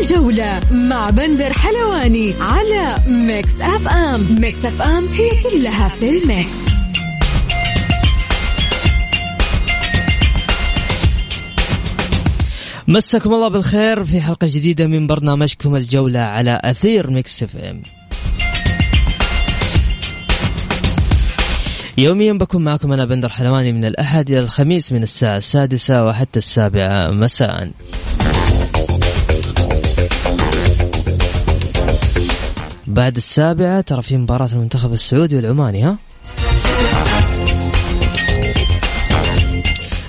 الجولة مع بندر حلواني على ميكس أف أم. ميكس أف أم هي كلها في الميكس. مساكم الله بالخير في حلقة جديدة من برنامجكم الجولة على أثير ميكس أف أم. يوميا بكون معكم أنا بندر حلواني من الأحد إلى الخميس من الساعة 6 وحتى 7 مساء. بعد 7 ترى في مباراة المنتخب السعودي والعماني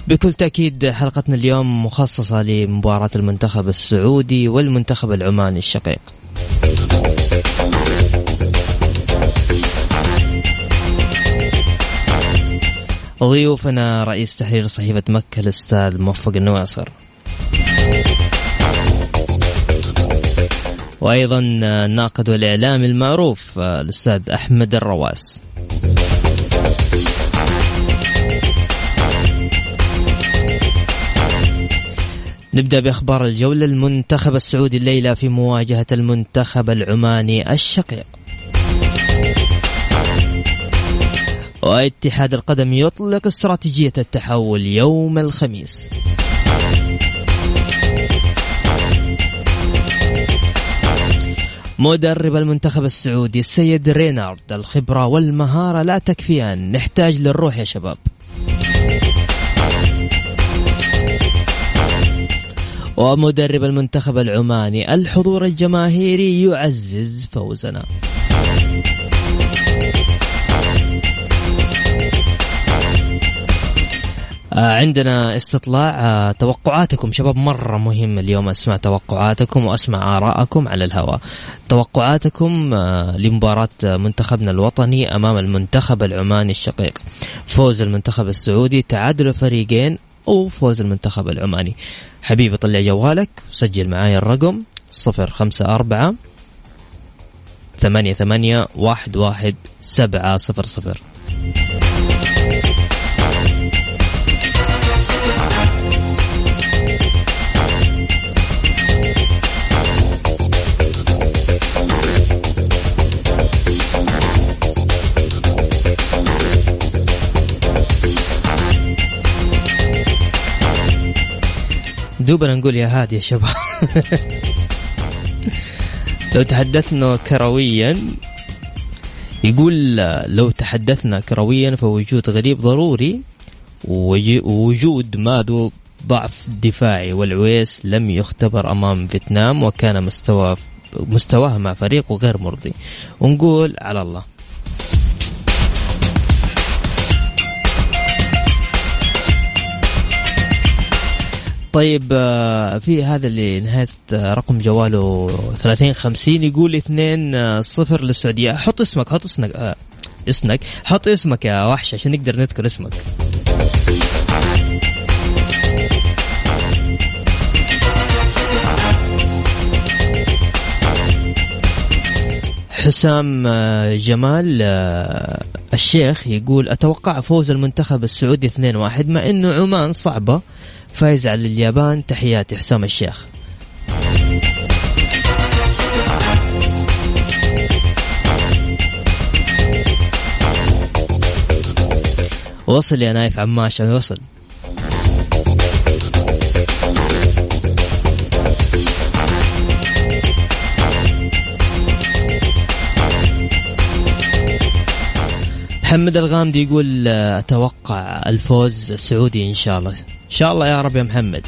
بكل تأكيد حلقتنا اليوم مخصصة لمباراة المنتخب السعودي والمنتخب العماني الشقيق. ضيوفنا رئيس تحرير صحيفة مكة الأستاذ موفق النواصر، وأيضا الناقد والإعلام المعروف الأستاذ أحمد الرواس. نبدأ بأخبار الجولة. المنتخب السعودي الليلة في مواجهة المنتخب العماني الشقيق، واتحاد القدم يطلق استراتيجية التحول يوم الخميس. مدرب المنتخب السعودي السيد رينارد، الخبرة والمهارة لا تكفيان، نحتاج للروح يا شباب. ومدرب المنتخب العماني، الحضور الجماهيري يعزز فوزنا. عندنا استطلاع توقعاتكم شباب، مرة مهم اليوم أسمع توقعاتكم وأسمع آراءكم على الهواء. توقعاتكم لمباراة منتخبنا الوطني أمام المنتخب العماني الشقيق، فوز المنتخب السعودي، تعادل فريقين، أو فوز المنتخب العماني. حبيبي طلع جوالك وسجل معايا الرقم 054-88-11700. دوبنا نقول يا هادي يا شباب. لو تحدثنا كرويا، يقول لو تحدثنا كرويا فوجود غريب ضروري، ووجود مادو ضعف دفاعي، والعويس لم يختبر أمام فيتنام وكان مستواه مع فريقه غير مرضي، ونقول على الله. طيب في هذا اللي نهاية رقم جواله 3050 يقول 2-0 للسعودية. حط اسمك، حط اسمك حط اسمك يا وحش عشان نقدر نذكر اسمك. حسام جمال الشيخ يقول أتوقع فوز المنتخب السعودي 2-1 مع أنه عمان صعبة، فايز على اليابان. تحياتي حسام الشيخ. وصل يا نايف عماش، أنا وصل. محمد الغامدي يقول أتوقع الفوز السعودي إن شاء الله. إن شاء الله يا رب يا محمد.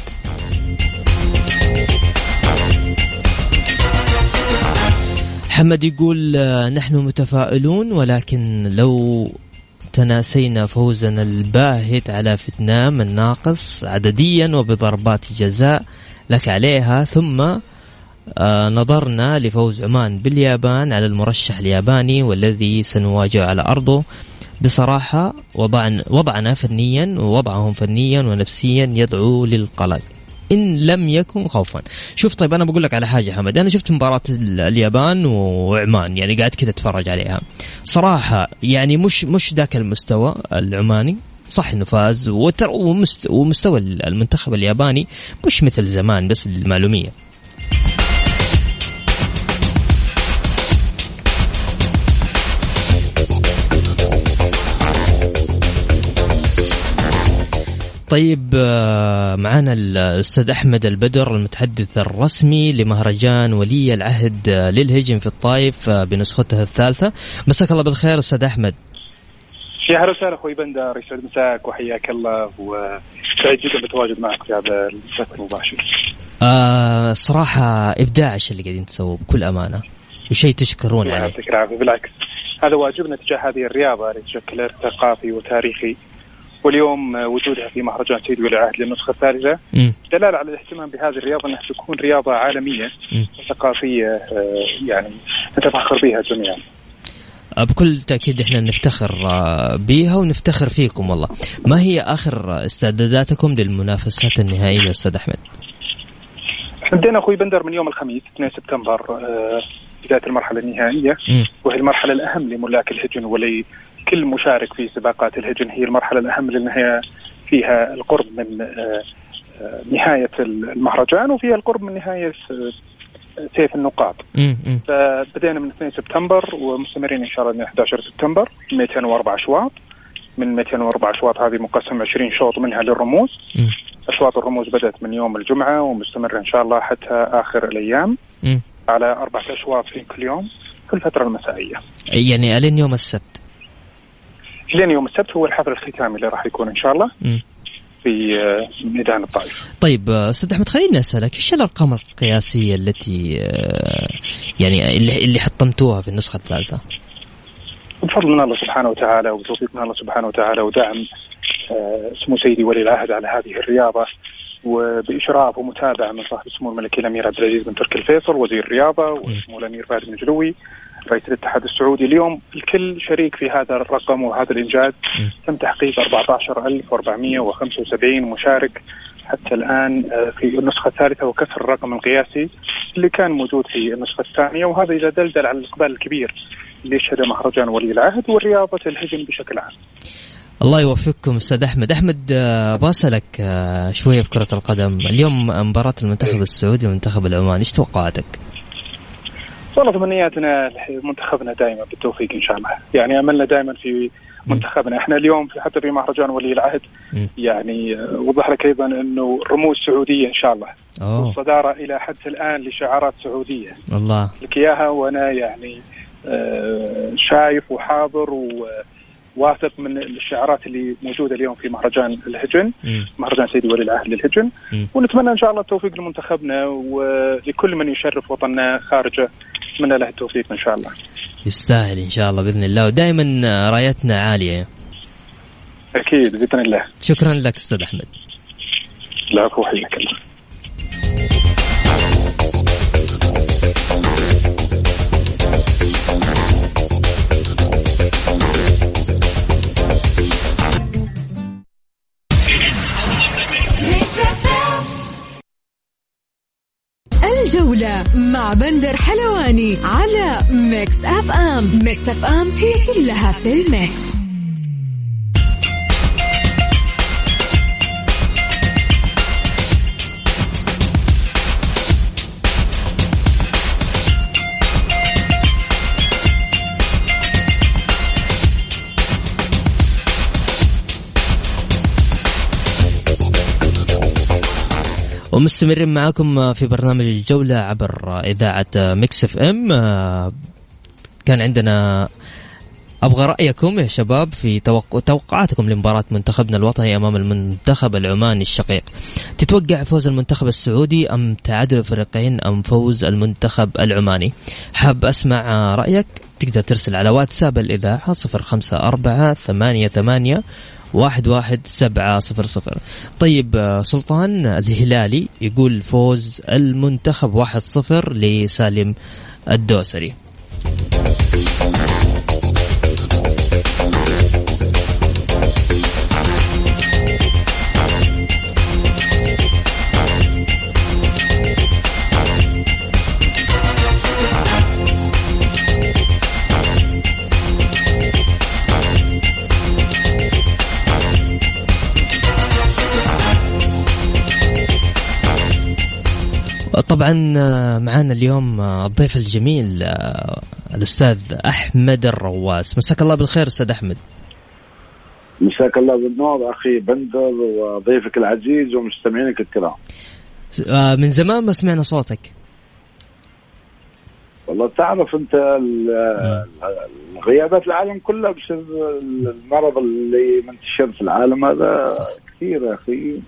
محمد يقول نحن متفائلون، ولكن لو تناسينا فوزنا الباهت على فيتنام الناقص عدديا وبضربات جزاء لك عليها، ثم نظرنا لفوز عمان باليابان على المرشح الياباني والذي سنواجه على أرضه، بصراحة وضعنا فنيا ووضعهم فنيا ونفسيا يدعو للقلق إن لم يكن خوفا. شوف طيب أنا بقول لك على حاجة حمد، أنا شفت مباراة اليابان وعمان، يعني قاعد كده أتفرج عليها صراحة، يعني مش ذاك المستوى العماني. صح إنه فاز ومستوى المنتخب الياباني مش مثل زمان، بس المعلومية. طيب معنا الأستاذ أحمد البدر المتحدث الرسمي لمهرجان ولي العهد للهجن في الطائف بنسختها الثالثة. مساك الله بالخير أستاذ أحمد. يا هلا وسهلا أخوي بندر، يسعد مساك وحياك الله، وسعيد جدا بالتواجد معك في هذا البث المباشر. صراحة إبداع الشيء اللي قاعدين تسووه بكل أمانة، وشيء تشكرون عليه. بالعكس هذا واجبنا تجاه هذه الرياضة اللي تشكل ثقافي وتاريخي، واليوم وجودها في مهرجان سيد ولي العهد للنسخة الثالثة دلالة على الاهتمام بهذه الرياضة أنها تكون رياضة عالمية ثقافية يعني نتفخر بها جميعا. بكل تأكيد إحنا نفتخر بها ونفتخر فيكم والله. ما هي آخر استعداداتكم للمنافسات النهائية أستاذ أحمد؟ بدينا أخوي بندر من يوم الخميس 2 سبتمبر بداية المرحلة النهائية، وهي المرحلة الأهم لملاك الهجن ولي كل مشارك في سباقات الهجن، هي المرحلة الأهم لأنها فيها القرب من نهاية المهرجان وفيها القرب من نهاية سيف النقاط. فبدأنا من 2 سبتمبر ومستمرين إن شاء الله من 11 سبتمبر 204 أشواط. من 204 أشواط هذه مقسم 20 شوط منها للرموز. أشواط الرموز بدأت من يوم الجمعة ومستمرة إن شاء الله حتى آخر الأيام على 4 أشواط في كل يوم في الفترة المسائية، يعني لين يوم السبت. لين يوم السبت هو الحفل الختامي اللي راح يكون إن شاء الله في ميدان الطائف. طيب أستاذ أحمد خلينا أسألك، إيش الأرقام القياسية التي يعني اللي حطمتوها في النسخة الثالثة؟ بفضل من الله سبحانه وتعالى وبتوفيق من الله سبحانه وتعالى ودعم سمو سيدي ولي العهد على هذه الرياضة، وبإشراف ومتابعة من صاحب سمو الملكي الأمير عبدالعزيز بن تركي الفيصل وزير الرياضة وسمو الأمير فهد المولد رئيس الاتحاد السعودي، اليوم الكل شريك في هذا الرقم وهذا الإنجاز. تم تحقيق 14475 مشارك حتى الآن في النسخة الثالثة، وكسر الرقم القياسي اللي كان موجود في النسخة الثانية، وهذا يدلدل على الإقبال الكبير اللي شهده مهرجان ولي العهد والرياضة الهجن بشكل عام. الله يوفقكم أستاذ أحمد. أحمد باسلك شوية بكرة القدم، اليوم مباراة المنتخب السعودي ومنتخب العمان، إيش توقعاتك؟ والله تمنياتنا منتخبنا دائما بالتوفيق إن شاء الله، يعني أملنا دائما في منتخبنا. إحنا اليوم حتى في مهرجان ولي العهد يعني وضح لك أيضا أنه رموز سعودية إن شاء الله، والصدارة إلى حد الآن لشعارات سعودية الله لك إياها، وأنا يعني شايف وحاضر وواثق من الشعارات اللي موجودة اليوم في مهرجان الهجن، مهرجان سيدي ولي العهد للهجن، ونتمنى إن شاء الله التوفيق لمنتخبنا ولكل من يشرف وطننا خارجه، نتمنى له التوفيق إن شاء الله. يستاهل إن شاء الله بإذن الله، ودائما رايتنا عالية أكيد بإذن الله. شكرا لك أستاذ أحمد. لا أكو حياك الله. الجولة مع بندر حلواني على ميكس أف أم. ميكس أف أم هي كلها في الميكس. ومستمرين معاكم في برنامج الجولة عبر إذاعة ميكس أف أم. كان عندنا أبغى رأيكم يا شباب في توقعاتكم لمباراة منتخبنا الوطني أمام المنتخب العماني الشقيق. تتوقع فوز المنتخب السعودي أم تعادل الفريقين أم فوز المنتخب العماني؟ حاب أسمع رأيك، تقدر ترسل على واتساب الإذاعة 0548811700. طيب سلطان الهلالي يقول فوز المنتخب 1-0 لسالم الدوسري. طبعا معنا اليوم الضيف الجميل الأستاذ أحمد الرواس. مساك الله بالخير أستاذ أحمد. مساك الله بالنور أخي بندر وضيفك العزيز ومستمعينك الكرام. من زمان ما سمعنا صوتك والله. تعرف أنت الغيابات العالم كلها بسبب المرض اللي منتشر في العالم هذا كثير أخي،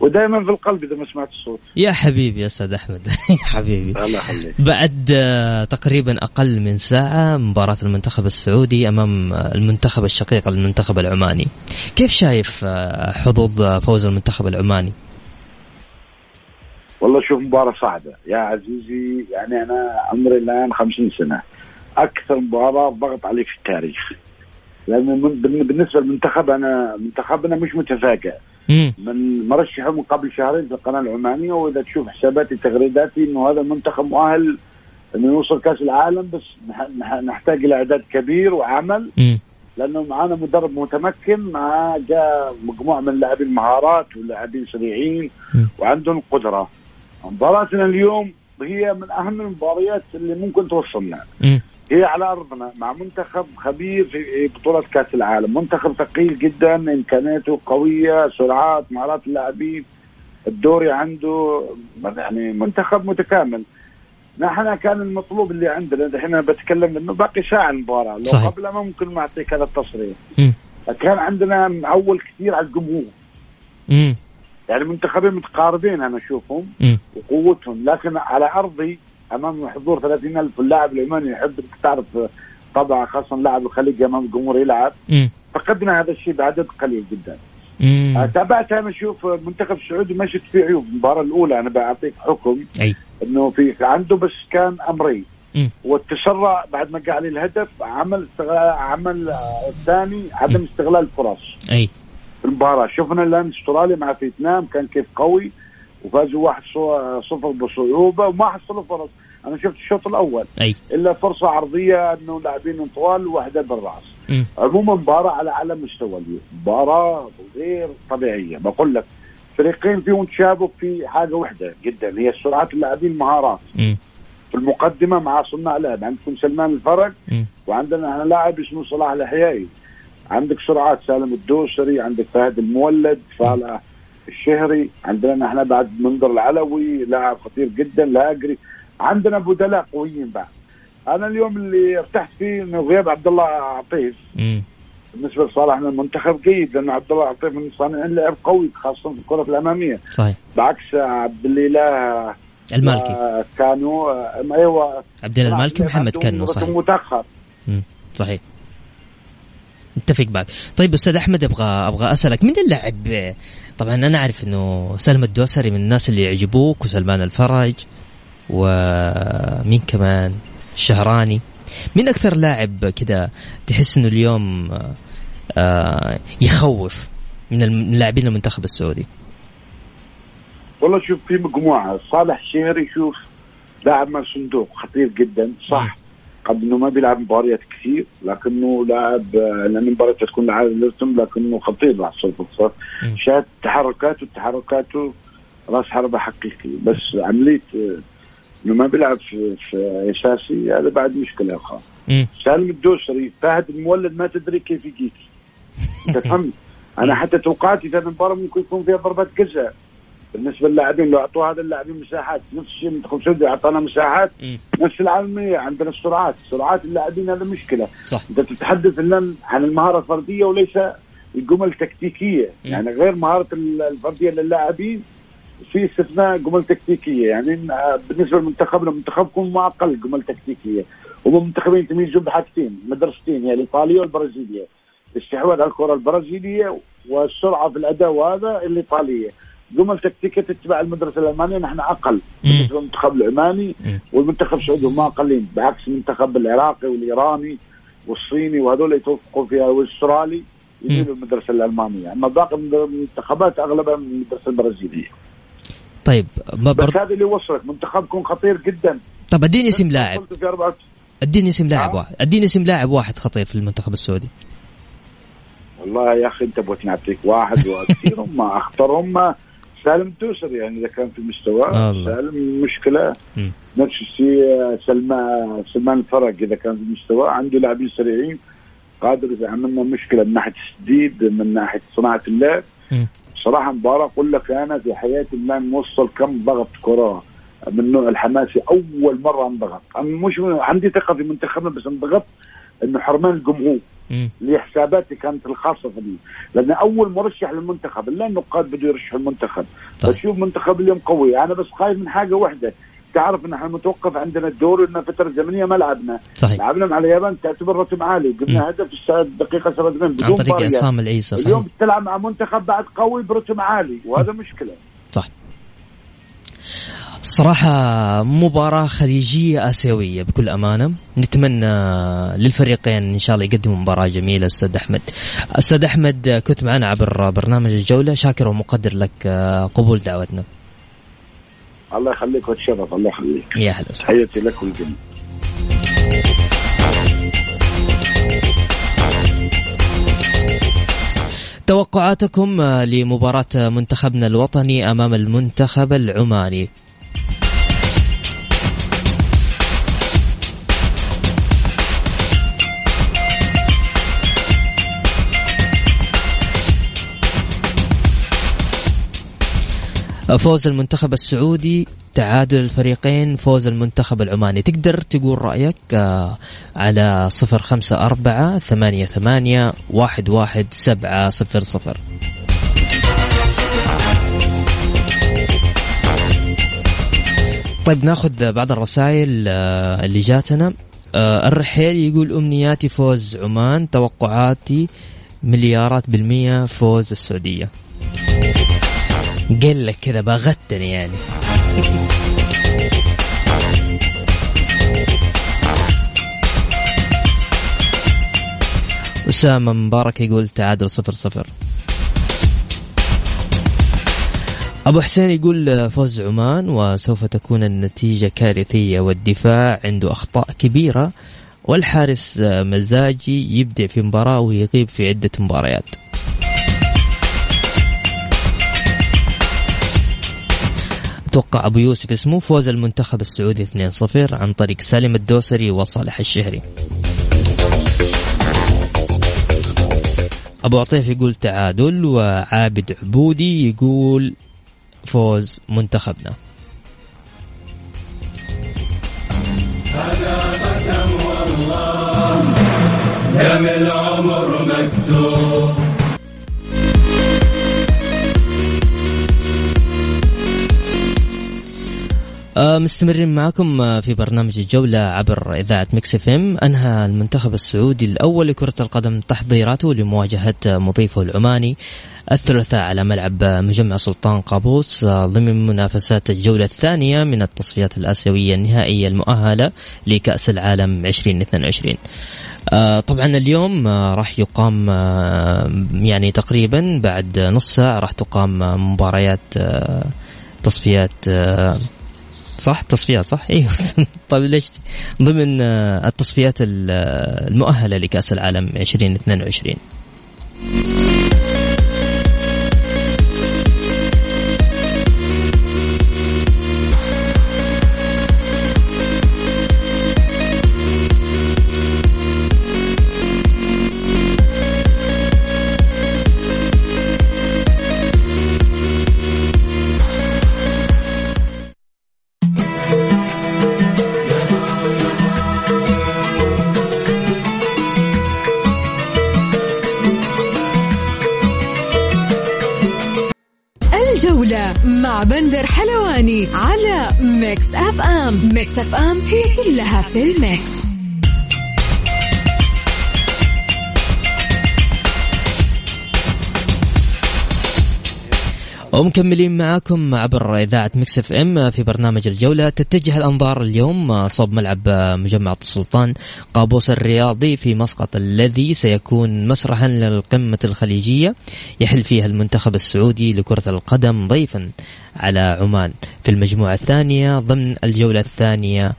ودائما في القلب إذا ما سمعت الصوت. يا حبيبي يا أستاذ أحمد يا حبيبي، بعد تقريبا أقل من ساعة مباراة المنتخب السعودي أمام المنتخب الشقيق المنتخب العماني، كيف شايف حظوظ فوز المنتخب العماني؟ والله شوف مباراة صعبة يا عزيزي، يعني أنا عمري الآن 50 سنة، أكثر مباراة ضغط عليه في التاريخ، لأن بالنسبة للمنتخب أنا منتخبنا مش متفاجئ من مرشحه من قبل شهرين في القناة العمانية، وإذا تشوف حساباتي تغريداتي إنه هذا المنتخب مؤهل إنه يوصل كأس العالم، بس نحتاج إلى إعداد كبير وعمل، لأنه معانا مدرب متمكن، مع جاء مجموعة من لاعبين مهارات ولاعبين سريعين وعندهم قدرة. مباراتنا اليوم هي من أهم المباريات اللي ممكن توصلنا، هي على أرضنا مع منتخب خبير في بطولة كأس العالم، منتخب ثقيل جدا، إمكاناته قوية، سرعات، مهارات اللاعبين، الدوري عنده، يعني منتخب متكامل. نحن كان المطلوب اللي عندنا دحين بتكلم إنه باقي ساعة المباراة، لو قبل ما ممكن ما أعطيك هذا التصريح، كان عندنا أول كثير على الجمهور. يعني منتخبين متقاربين أنا أشوفهم وقوتهم، لكن على أرضي أمام حضور 30,000 اللاعب العماني يحب تعرف طبعا، خاصة لاعب الخليج أمام الجمهور يلعب، فقدنا هذا الشيء بعدد قليل جدا. تابعتها أنا أشوف منتخب السعودي مشت فيه عيوب. المباراة الأولى أنا بعطيك حكم إنه في عنده بس كان أمري، والتسرع بعد ما جاء عليه الهدف عمل الثاني عدم استغلال الفرص. أي المباراة شفنا الآن استراليا مع فيتنام كان كيف قوي وفازوا 1-0 بصعوبة وما حصلوا فرص. أنا شفت الشوط الأول إلا فرصة عرضية إنه لاعبين طوال واحدة بالرأس. عموما مباراة على أعلى مستوى، مباراة غير طبيعية. بقول لك فريقين فيهم تشابك في حاجة واحدة جدا، هي السرعات اللاعبين المهارات. في المقدمة مع صناع لعب عندكم سلمان الفرج، وعندنا أنا لاعب اسمه صلاح الأحيائي، عندك سرعات سالم الدوسري، عندك فهد المولد، صالح الشهري، عندنا احنا بعد منذر العلوي لاعب خطير جدا لا اجري، عندنا بدلاء قويين بعد. انا اليوم اللي ارتحت فيه انه غياب عبد الله عطيف. بالنسبه لصالح المنتخب جيد، لانه عبد الله عطيف من صانعين اللعب قوي خاصه في الكره الاماميه. صحيح. بعكس عبد الله المالكي كانوا ايوه عبد الله المالكي محمد كنو. صحيح متاخر. صحيح اتفق معك. طيب أستاذ أحمد، أبغى أسألك مين اللاعب، طبعا أنا أعرف أنه سالم الدوسري من الناس اللي يعجبوك، وسلمان الفرج، ومين كمان، الشهراني، مين أكثر لاعب كده تحس أنه اليوم يخوف من اللاعبين المنتخب السعودي؟ والله شوف في مجموعة، صالح شهري شوف لاعب من صندوق خطير جدا، صح قد انه ما بيلعب مباريات كثير، لكنه لاعب، لان مباريات تكون على الرسم، لكنه خطير على الصوت والصوت، شاهد تحركاته راس حربة حقيقي، بس عمليه انه ما بيلعب في اساسي هذا بعد مشكله اخرى. سالم الدوسري، فهد المولد ما تدري كيف يجيك تفهم. انا حتى توقعت اذا المباراه ممكن يكون فيها ضربات جزاء بالنسبة للاعبين، لو أعطوا هذا اللاعبين مساحات نفس الشيء من تخمسة دي أعطانا مساحات نفس العالمية. عندنا السرعات اللاعبين هذا مشكلة. أنت تتحدث الآن عن المهارة الفردية وليس الجمل التكتيكية، يعني غير مهارة الفردية للاعبين في استثناء جمل تكتيكية. يعني بالنسبة لمنتخبنا منتخبكم ما أقل جمل تكتيكية، ومنتخبين تميزوا بحاجتين مدرستين، يعني الإيطالية والبرازيلية، الاستحواذ على الكرة البرازيلية والسرعة في الأداء، وهذا الإيطالية جمل تكتيكية تتبع المدرسة الألمانية. نحن أقل بالنسبة للمنتخب العماني والمنتخب السعودي هم أقلين، بعكس المنتخب العراقي والإيراني والصيني وهذول يتوفقوا فيها، والأسترالي يجيبوا المدرسة الألمانية. أما باقي المنتخبات أغلبها من المدرسة البرازيلية. طيب بس هذا اللي وصلك منتخبكم خطير جدا. طب أديني اسم لاعب، أديني اسم لاعب واحد خطير في المنتخب السعودي. والله يا أخي أنت بغيت نعطيك واحد وأكثرهم ما أختارهم سالم توسر، يعني إذا كان في مستوى سالم مشكلة، نفس الشيء سلمان الفرج إذا كان في مستوى، عنده لاعبين سريعين قادر إذا عملنا مشكلة من ناحية التسديد من ناحية صناعة اللعب. صراحة مباراة أقول لك أنا في حياتي ما نوصل كم ضغط كرة من النوع الحماسي، أول مرة انضغط، مش عندي ثقة في منتخبنا بس انضغط إنه حرمان الجمهور لحساباتي كانت الخاصة فيه، لأن أول مرشح للمنتخب لا النقاد بدو يرشح المنتخب. بشوف منتخب اليوم قوي، أنا بس خايف من حاجة واحدة، تعرف ان احنا متوقف عندنا الدور وإن فترة زمنية ما لعبنا. صحيح. لعبنا مع اليابان تعتبر رتم عالي، قلنا هدف الدقيقة 87 بدون طريق عصام العيسى. صحيح. اليوم تلعب مع منتخب بعد قوي برتم عالي وهذا مشكلة. صح. صراحة مباراة خليجية آسيوية بكل أمانة، نتمنى للفريقين إن شاء الله يقدموا مباراة جميلة. أستاذ أحمد، أستاذ أحمد كنت معنا عبر برنامج الجولة، شاكر ومقدر لك قبول دعوتنا. الله يخليك وتشرف. الله يخليك، يا هلا، تحياتي لكم جميعا. توقعاتكم لمباراة منتخبنا الوطني أمام المنتخب العماني؟ فوز المنتخب السعودي، تعادل الفريقين، فوز المنتخب العماني. تقدر تقول رأيك على 0548811700. طيب ناخذ بعض الرسائل اللي جاتنا. الرحيل يقول أمنياتي فوز عمان، توقعاتي مليارات بالمية فوز السعودية. قال لك كذا باغتني يعني. أسامة مبارك يقول تعادل 0-0. أبو حسين يقول فوز عمان وسوف تكون النتيجة كارثية، والدفاع عنده أخطاء كبيرة، والحارس مزاجي يبدع في مباراة ويغيب في عدة مباريات. توقع أبو يوسف اسمه فوز المنتخب السعودي 2-0 عن طريق سالم الدوسري وصالح الشهري. أبو عطيف يقول تعادل، وعابد عبودي يقول فوز منتخبنا. هذا قسم والله دم العمر مكتوب. مستمرين معكم في برنامج الجولة عبر إذاعة ميكس أف أم. أنهى المنتخب السعودي الأول لكرة القدم تحضيراته لمواجهة مضيفه العماني الثلاثاء على ملعب مجمع السلطان قابوس ضمن منافسات الجولة الثانية من التصفيات الآسيوية النهائية المؤهلة لكأس العالم 2022. طبعا اليوم راح يقام يعني تقريبا بعد نص ساعة راح تقام مباريات تصفيات، صح تصفيات، صح ايوه. طيب ليش ضمن التصفيات المؤهله لكاس العالم 2022. بندر حلواني على ميكس أف أم. ميكس أف أم هي كلها في الميكس. ومكملين معاكم عبر إذاعة ميكس أف أم في برنامج الجولة. تتجه الأنظار اليوم صوب ملعب مجمع السلطان قابوس الرياضي في مسقط، الذي سيكون مسرحا للقمة الخليجية يحل فيها المنتخب السعودي لكرة القدم ضيفا على عمان في المجموعة الثانية ضمن الجولة الثانية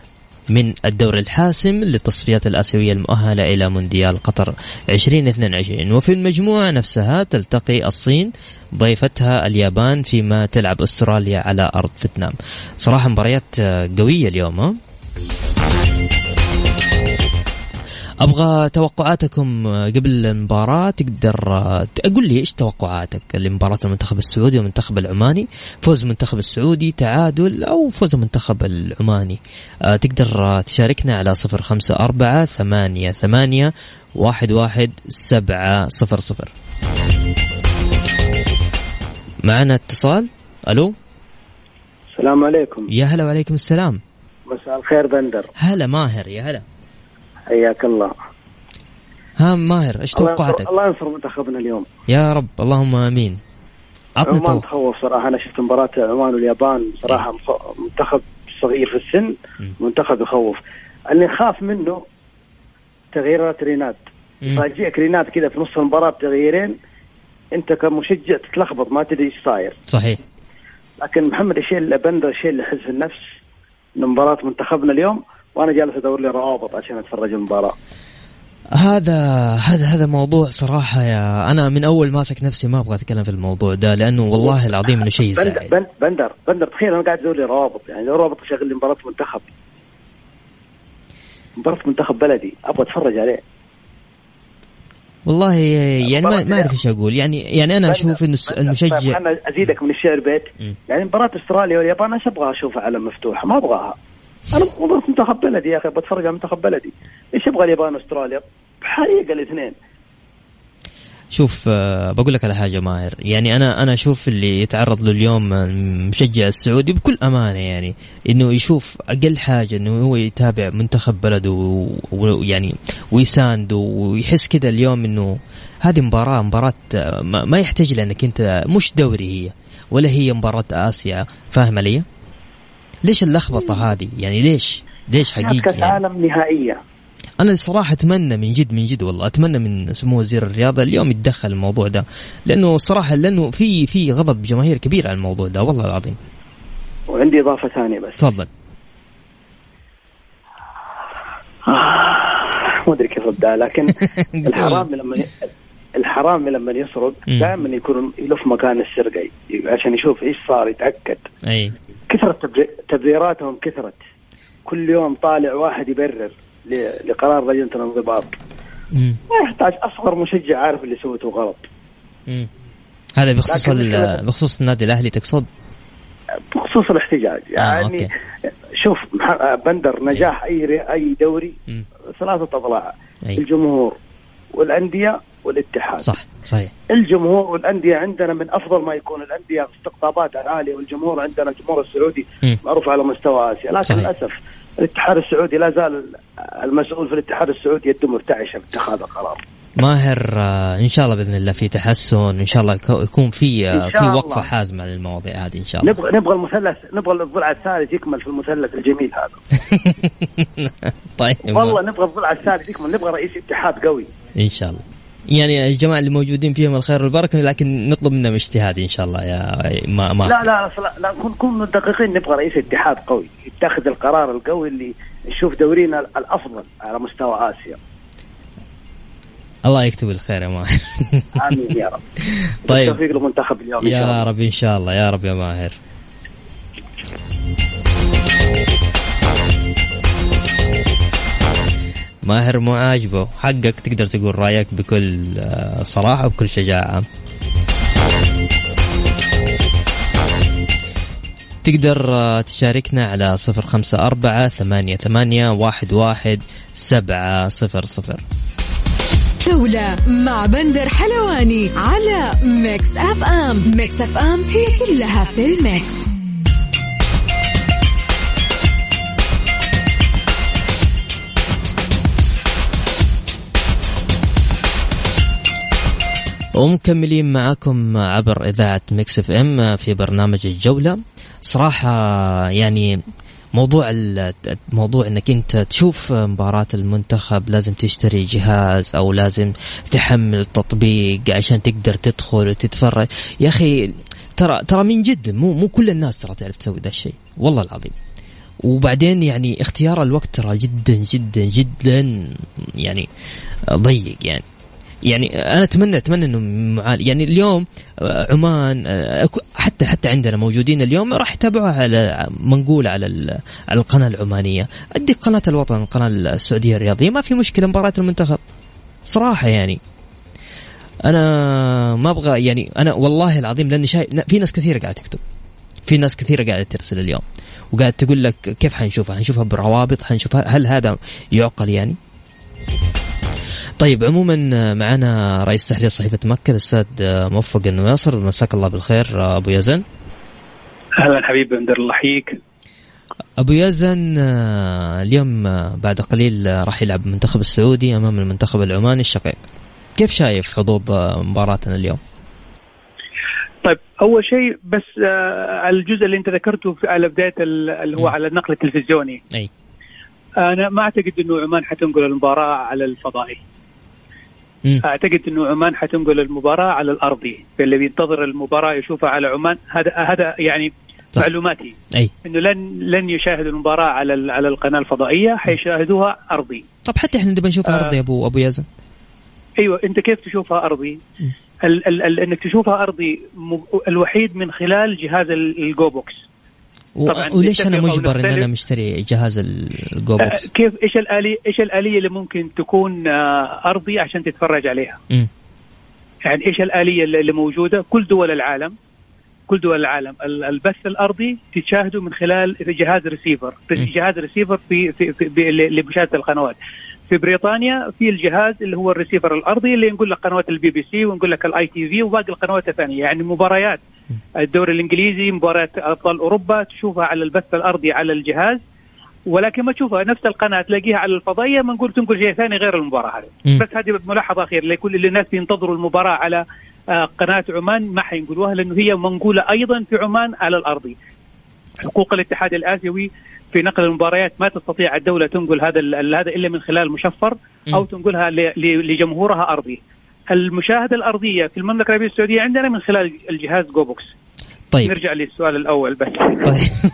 من الدور الحاسم للتصفيات الآسيوية المؤهلة إلى مونديال قطر 2022. وفي المجموعة نفسها تلتقي الصين ضيفتها اليابان، فيما تلعب أستراليا على أرض فيتنام. صراحة مباريات قوية اليوم. أبغى توقعاتكم قبل المباراة. تقدر تقول لي إيش توقعاتك لمباراة المنتخب السعودي والمنتخب العماني؟ فوز المنتخب السعودي، تعادل، أو فوز المنتخب العماني؟ تقدر تشاركنا على 0548811700. معنا اتصال. ألو، السلام عليكم. يا هلا وعليكم السلام. مساء الخير بندر. هلا ماهر. يا هلا، حياك الله. ها ماهر، ايش توقعاتك؟ الله ينصر منتخبنا اليوم يا رب، اللهم امين. عطني ما نتخوف صراحه. انا شفت مباراه عمان واليابان صراحه، منتخب صغير في السن، منتخب يخوف. اللي نخاف منه تغييرات رينارد. فاجئك رينارد كذا في نص المباراه بتغييرين، انت كمشجع تتلخبط، ما تدري ايش صاير. صحيح. لكن محمد يشيل بندر، يشيل حزب النفس لمباراة منتخبنا اليوم، وأنا جالس أدور لي روابط عشان أتفرج المباراة. هذا موضوع صراحة، يا أنا من أول ماسك نفسي ما أبغى أتكلم في الموضوع ده، لأنه والله العظيم إنه شيء سعيد. بندر تخيل أنا قاعد أدور لي روابط، يعني روابط شغل لي مباراة منتخب، مباراة منتخب بلدي أبغى أتفرج عليه. والله يعني ما أعرف إيش أقول. يعني أنا أشوف إنه المشجع، أنا أزيدك من الشعر بيت، يعني مباراة أستراليا واليابان أنا أبغى أشوفها على مفتوح، ما أبغاها. أنا مباراة منتخب بلدي يا أخي، بتفرج على منتخب بلدي. إيش أبغى اليابان أستراليا؟ بحريقة الاثنين. شوف بقول لك على حاجة ماهر، يعني أنا أشوف اللي يتعرض له اليوم المشجع السعودي بكل أمانة، يعني إنه يشوف أقل حاجة إنه هو يتابع منتخب بلده ويعني ويساند ويحس كده اليوم إنه هذه مباراة ما يحتاج، لأنك أنت مش دوري هي ولا هي مباراة آسيا. فاهم علي؟ ليش اللخبطة هذه؟ يعني ليش حقيقي كأس عالم نهائية. أنا الصراحة أتمنى من جد والله، أتمنى من سمو وزير الرياضة اليوم يتدخل الموضوع ده، لأنه الصراحة في غضب جماهير كبير على الموضوع ده والله العظيم. وعندي إضافة ثانية بس. تفضل. ما أدري كيف أبدأ، لكن الحرامي لما يسرق دائما يكون له في مكان السرقة عشان يشوف إيش صار، يتأكد. أي. كثرت تبريراتهم، كثرت كل يوم طالع واحد يبرر لقرار لجنة الانضباط. ما يحتاج أصغر مشجع عارف اللي سويته غلط. هذا بخصوص النادي الأهلي تقصد؟ بخصوص الاحتجاج يعني. أوكي. شوف بندر، نجاح أي دوري 3 أضلاع، الجمهور والأندية والاتحاد. صح، صحيح. الجمهور والأندية عندنا من أفضل ما يكون، الأندية استقطابات عالية، والجمهور عندنا الجمهور السعودي معروف على مستوى آسيا، لكن للأسف الاتحاد السعودي لا زال المسؤول في الاتحاد السعودي يده مرتعشة باتخاذ القرار. ماهر، إن شاء الله بإذن الله في تحسن، إن شاء الله يكون في وقفة حازمة للمواضيع هذه إن شاء الله. نبغى المثلث، نبغى الضلع الثالث يكمل في المثلث الجميل هذا. طيب والله نبغى الضلع الثالث يكمل، نبغى رئيس اتحاد قوي إن شاء الله. يعني الجماعة اللي موجودين فيهم الخير والبركة، لكن نطلب منهم اجتهاد إن شاء الله. يا لا نكون دقيقين، نبغى رئيس اتحاد قوي يتخذ القرار القوي اللي نشوف دورينا الأفضل على مستوى آسيا. الله يكتب الخير يا ماهر. آمين يا رب. طيب، التوفيق للمنتخب اليوم يا رب إن شاء الله. يا رب يا ماهر. ماهر مو عاجبه، حقك تقدر تقول رأيك بكل صراحة وبكل شجاعة. تقدر تشاركنا على 0548811700. جولة مع بندر حلواني على ميكس أف أم. ميكس أف أم هي كلها في الميكس. ومكملين معكم عبر إذاعة ميكس أف أم في برنامج الجولة. صراحة يعني موضوع انك انت تشوف مباراة المنتخب لازم تشتري جهاز او لازم تحمل تطبيق عشان تقدر تدخل وتتفرج. يا اخي ترى من جد مو كل الناس ترى تعرف تسوي ده الشيء والله العظيم. وبعدين يعني اختيار الوقت ترى جدا جدا جدا يعني ضيق. يعني يعني أنا أتمنى إنه معالج. يعني اليوم عمان حتى عندنا موجودين اليوم راح يتابعوها على منقول على القناة العمانية. أديك قناة الوطن، القناة السعودية الرياضية، ما في مشكلة مباراة المنتخب صراحة. يعني أنا ما أبغى، يعني أنا والله العظيم لأني شايف في ناس كثيرة قاعدة تكتب، في ناس كثيرة قاعدة ترسل اليوم وقاعد تقول لك كيف حنشوفها بالروابط، حنشوفها. هل هذا يعقل يعني؟ طيب عموما معنا رئيس تحرير صحيفة مكة الأستاذ موفق النواصر، مساك الله بالخير أبو يزن. أهلا حبيبي بندر، الله يحييك. أبو يزن اليوم بعد قليل راح يلعب المنتخب السعودي أمام المنتخب العماني الشقيق، كيف شايف حظوظ مباراتنا اليوم؟ طيب أول شيء بس على الجزء اللي أنت ذكرته على بداية اللي هو على النقل التلفزيوني، أي أنا ما أعتقد أنه عمان حتنقل المباراة على الفضائي. أعتقد أنه عمان حتنقل المباراة على الأرضي، فاللي بينتظر المباراة يشوفها على عمان. هذا يعني صح. معلوماتي أي. أنه لن يشاهد المباراة على القناة الفضائية، حيشاهدوها أرضي. طب حتى إحنا نبي نشوفها أرضي أبو يزن. أيوة، أنت كيف تشوفها أرضي؟ أنك تشوفها أرضي الوحيد من خلال جهاز الجوبوكس. وليش أنا مجبر إن أنا مشتري جهاز الجوبوكس؟ كيف إيش الآلية اللي ممكن تكون أرضي عشان تتفرج عليها؟ يعني إيش الآلية اللي موجودة؟ كل دول العالم البث الأرضي تشاهده من خلال جهاز ريسيفر في لمشاهدة القنوات. في بريطانيا في الجهاز اللي هو الريسيفر الأرضي اللي نقول لك قنوات البي بي سي ونقول لك الآي تي في وباقي القنوات الثانية. يعني مباريات الدوري الإنجليزي، مباريات أبطال أوروبا، تشوفها على البث الأرضي على الجهاز، ولكن ما تشوفها نفس القناة تلاقيها على الفضائية ما نقول تنقل شيء ثاني غير المباراة هذه. بس هذه ملاحظة أخيرة لكل الناس ينتظروا المباراة على قناة عمان ما حينقلوها لأنه هي منقولة أيضا في عمان على الأرضي. حقوق الاتحاد الآسيوي في نقل المباريات ما تستطيع الدولة تنقل هذا إلا من خلال مشفر أو تنقلها لجمهورها أرضي. المشاهدة الأرضية في المملكة العربية السعودية عندنا من خلال الجهاز جوبوكس. طيب نرجع للسؤال الأول بس. طيب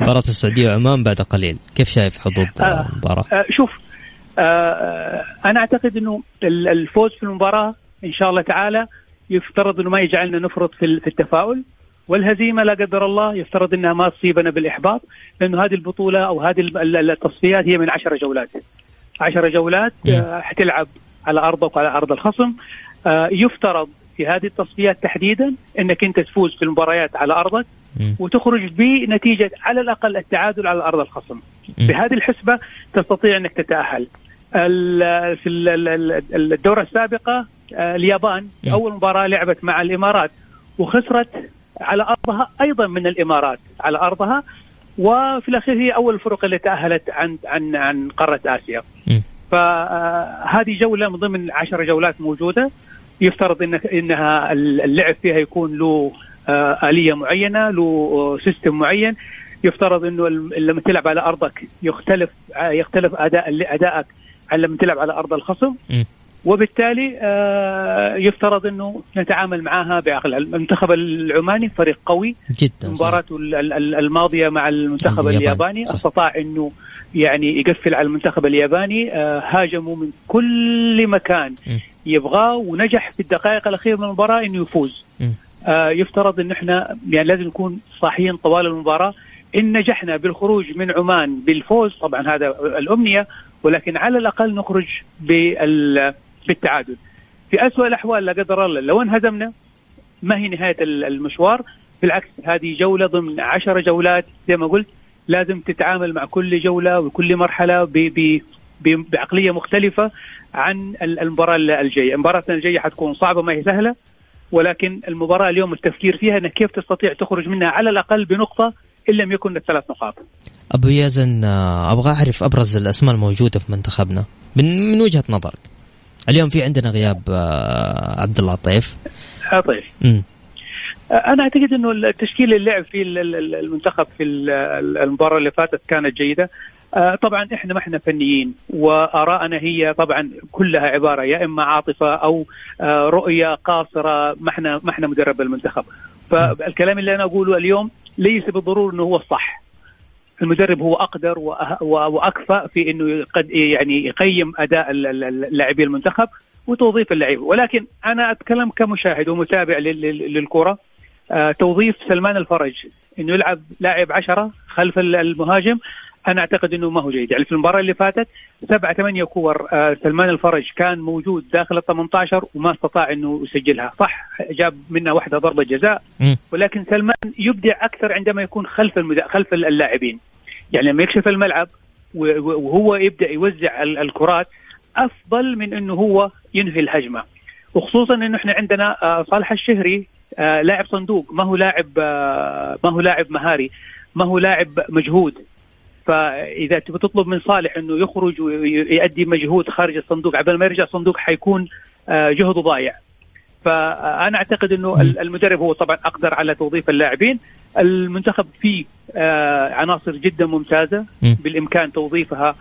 مباراة السعودية وعمان بعد قليل، كيف شايف حظوظ المباراة؟ شوف أنا أعتقد أنه الفوز في المباراة إن شاء الله تعالى يفترض أنه ما يجعلنا نفرط في التفاؤل، والهزيمة لا قدر الله يفترض أنها ما تصيبنا بالإحباط، لأنه هذه البطولة أو هذه التصفيات هي من 10 جولات حتلعب على أرضك وعلى أرض الخصم. يفترض في هذه التصفيات تحديدا أنك أنت تفوز في المباريات على أرضك وتخرج بنتيجة على الأقل التعادل على أرض الخصم. بهذه الحسبة تستطيع أنك تتأهل. في الدورة السابقة اليابان أول مباراة لعبت مع الإمارات وخسرت على أرضها أيضا من الإمارات على أرضها، وفي الأخير هي أول الفرق اللي تأهلت عن قارة آسيا. فهذه جولة من ضمن 10 جولات موجودة، يفترض إنها اللعب فيها يكون له آلية معينة، له سيستم معين. يفترض إنه لما تلعب على أرضك يختلف أدائك عن لما تلعب على أرض الخصم، وبالتالي يفترض أنه نتعامل معها بعقل. المنتخب العماني فريق قوي جدا، مباراته الماضية مع المنتخب الياباني استطاع أنه يعني يقفل على المنتخب الياباني، هاجموا من كل مكان يبغاه ونجح في الدقائق الأخيرة من المباراة أنه يفوز. يفترض أن احنا يعني لازم نكون صاحيين طوال المباراة. إن نجحنا بالخروج من عمان بالفوز طبعا هذا الأمنية، ولكن على الأقل نخرج بالتعادل. في أسوأ الأحوال لا قدر الله لو انهزمنا ما هي نهاية المشوار، بالعكس هذه جولة ضمن 10 جولات زي ما قلت، لازم تتعامل مع كل جولة وكل مرحلة بعقلية مختلفة عن المباراة الجاية. مباراتنا الجاية حتكون صعبة ما هي سهلة، ولكن المباراة اليوم التفكير فيها أنك كيف تستطيع تخرج منها على الأقل بنقطة إن لم يكن 3 نقاط. أبو يزن أبغى أعرف أبرز الأسماء الموجودة في منتخبنا من وجهة نظرك. اليوم في عندنا غياب عبد الله عطيف. أنا أعتقد إنه التشكيل اللعب في المنتخب في المباراة اللي فاتت كانت جيدة. طبعا إحنا ما إحنا فنيين، وآراءنا هي طبعا كلها عبارة يا إما عاطفة أو رؤية قاصرة. ما إحنا مدرب المنتخب، فالكلام اللي أنا أقوله اليوم ليس بالضرورة إنه هو الصح. المدرب هو أقدر وأكفأ في إنه قد يعني يقيم أداء اللاعبي المنتخب وتوظيف اللاعب. ولكن أنا أتكلم كمشاهد ومتابع للكرة، توظيف سلمان الفرج إنه يلعب لاعب 10 خلف المهاجم، أنا أعتقد إنه ما هو جيد. يعني في المباراة اللي فاتت 7-8 كور سلمان الفرج كان موجود داخل ال18 وما استطاع إنه يسجلها. صح جاب منها واحدة ضربة جزاء، ولكن سلمان يبدع أكثر عندما يكون خلف اللاعبين، يعني لما يكشف الملعب وهو يبدأ يوزع الكرات أفضل من إنه هو ينهي الهجمة، وخصوصا إنه إحنا عندنا صالح الشهري لاعب صندوق، ما هو لاعب مهاري، ما هو لاعب مجهود. فإذا تطلب من صالح أنه يخرج ويؤدي مجهود خارج الصندوق عبال ما يرجع الصندوق حيكون جهده ضايع. فأنا أعتقد أنه المدرب هو طبعا أقدر على توظيف اللاعبين. المنتخب فيه عناصر جدا ممتازة بالإمكان توظيفها،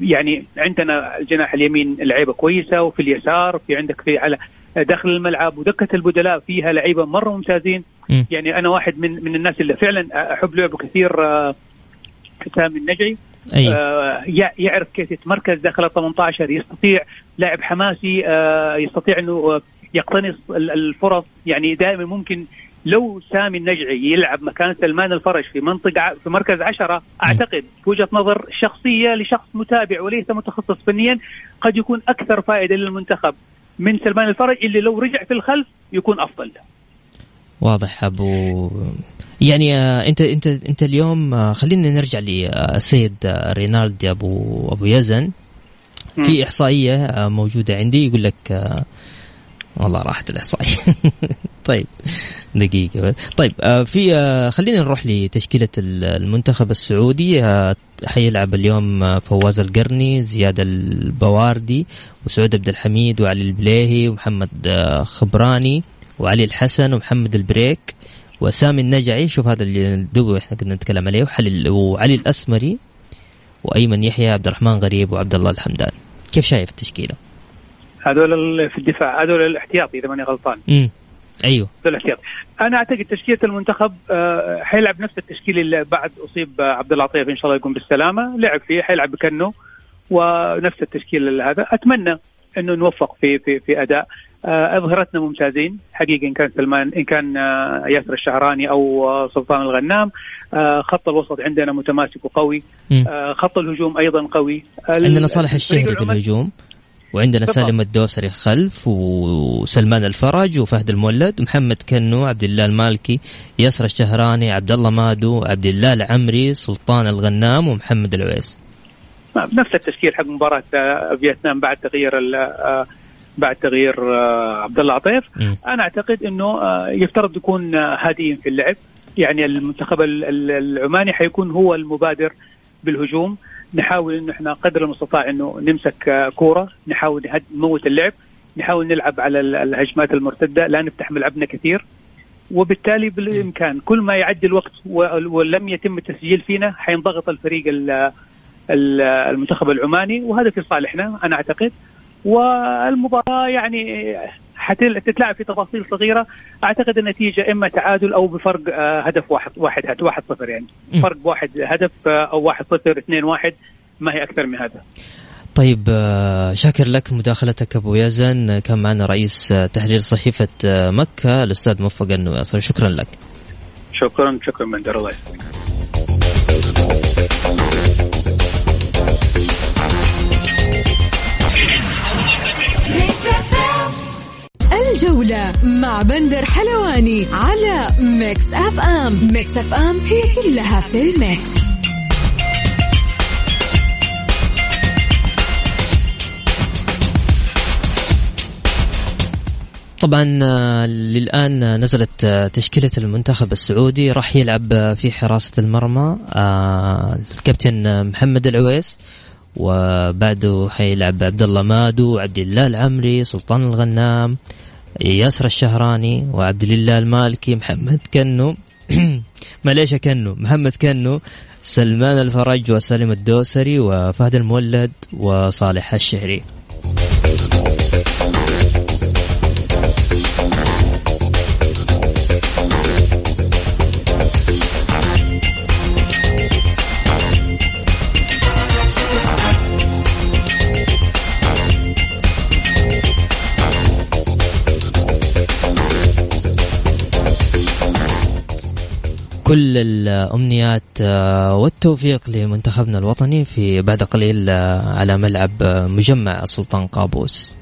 يعني عندنا الجناح اليمين لعيبة كويسة، وفي اليسار في عندك في على داخل الملعب ودكة البدلاء فيها لعيبة مرة ممتازين. يعني أنا واحد من الناس اللي فعلا أحب لعبه كثير، سامي النجعي، يعرف كيف يتمركز داخل 18، يستطيع لاعب حماسي، يستطيع أنه يقتنص الفرص. يعني دائما ممكن لو سامي النجعي يلعب مكان سلمان الفرج في منطقة في مركز 10، أعتقد في وجهة نظر شخصية لشخص متابع وليس متخصص فنيا قد يكون أكثر فائدة للمنتخب من سلمان الفرج اللي لو رجع في الخلف يكون أفضل. واضح أبو، يعني انت اليوم خلينا نرجع للسيد رينارد يا ابو يزن. في احصائيه موجوده عندي يقول لك، والله راحت الاحصائيه. طيب دقيقه، طيب في خلينا نروح لتشكيله المنتخب السعودي. حيلعب اليوم فواز القرني، زياد البواردي، وسعود عبد الحميد، وعلي البليهي، ومحمد خبراني، وعلي الحسن، ومحمد البريك، وسامي النجعي، شوف هذا اللي دوبه احنا كنا نتكلم عليه، وعلي الأسمري، وأيمن يحيى، عبد الرحمن غريب، وعبد الله الحمدان. كيف شايف التشكيلة؟ هذول في الدفاع، هذول الاحتياطي إذا ماني غلطان. أيوه هذول الاحتياطي. أنا أعتقد تشكيلة المنتخب حيلعب نفس التشكيل اللي بعد أصيب عبد الله عطيف إن شاء الله يكون بالسلامة لعب فيه، حيلعب بكنو ونفس التشكيل هذا. أتمنى إنه نوفق في أداء. أظهرتنا ممتازين حقيقة، إن كان سلمان، إن كان ياسر الشهراني أو سلطان الغنام. خط الوسط عندنا متماسك وقوي، خط الهجوم أيضا قوي، عندنا صالح الشهري بالهجوم، وعندنا طبعا سالم الدوسري خلف، وسلمان الفرج، وفهد المولد، ومحمد كنو، عبد الله المالكي، ياسر الشهراني، عبد الله مادو، عبد الله العمري، سلطان الغنام، ومحمد العويس. نفس التشكيل حق مباراة فيتنام بعد تغيير عبد الله عطيف. انا اعتقد انه يفترض يكون هادئين في اللعب، يعني المنتخب العماني حيكون هو المبادر بالهجوم. نحاول انه احنا قدر المستطاع انه نمسك كوره، نحاول نموت اللعب، نحاول نلعب على الهجمات المرتده، لا نفتح ملعبنا كثير، وبالتالي بالامكان كل ما يعدي الوقت ولم يتم التسجيل فينا حينضغط الفريق المنتخب العماني، وهذا في صالحنا انا اعتقد. والمباراة يعني حتتلعب في تفاصيل صغيرة، أعتقد النتيجة إما تعادل أو بفرق هدف واحد صفر، يعني فرق بواحد هدف أو 1-0 2-1، ما هي أكثر من هذا. طيب شاكر لك مداخلتك أبو يزن. كان معنا رئيس تحرير صحيفة مكة الأستاذ موفق النواصر، شكرا لك. شكرا بندر، الله يسلمك. الجولة مع بندر حلواني على ميكس أف أم. ميكس أف أم هي كلها في الميكس. طبعا للآن نزلت تشكيلة المنتخب السعودي. راح يلعب في حراسة المرمى الكابتن محمد العويس، وبعده حيلعب عبد الله مادو، عبد الله العمري، سلطان الغنام، ياسر الشهراني، وعبد الله المالكي، محمد كنو محمد كنو، سلمان الفرج، وسالم الدوسري، وفهد المولد، وصالح الشهري. كل الأمنيات والتوفيق لمنتخبنا الوطني في بعد قليل على ملعب مجمع السلطان قابوس.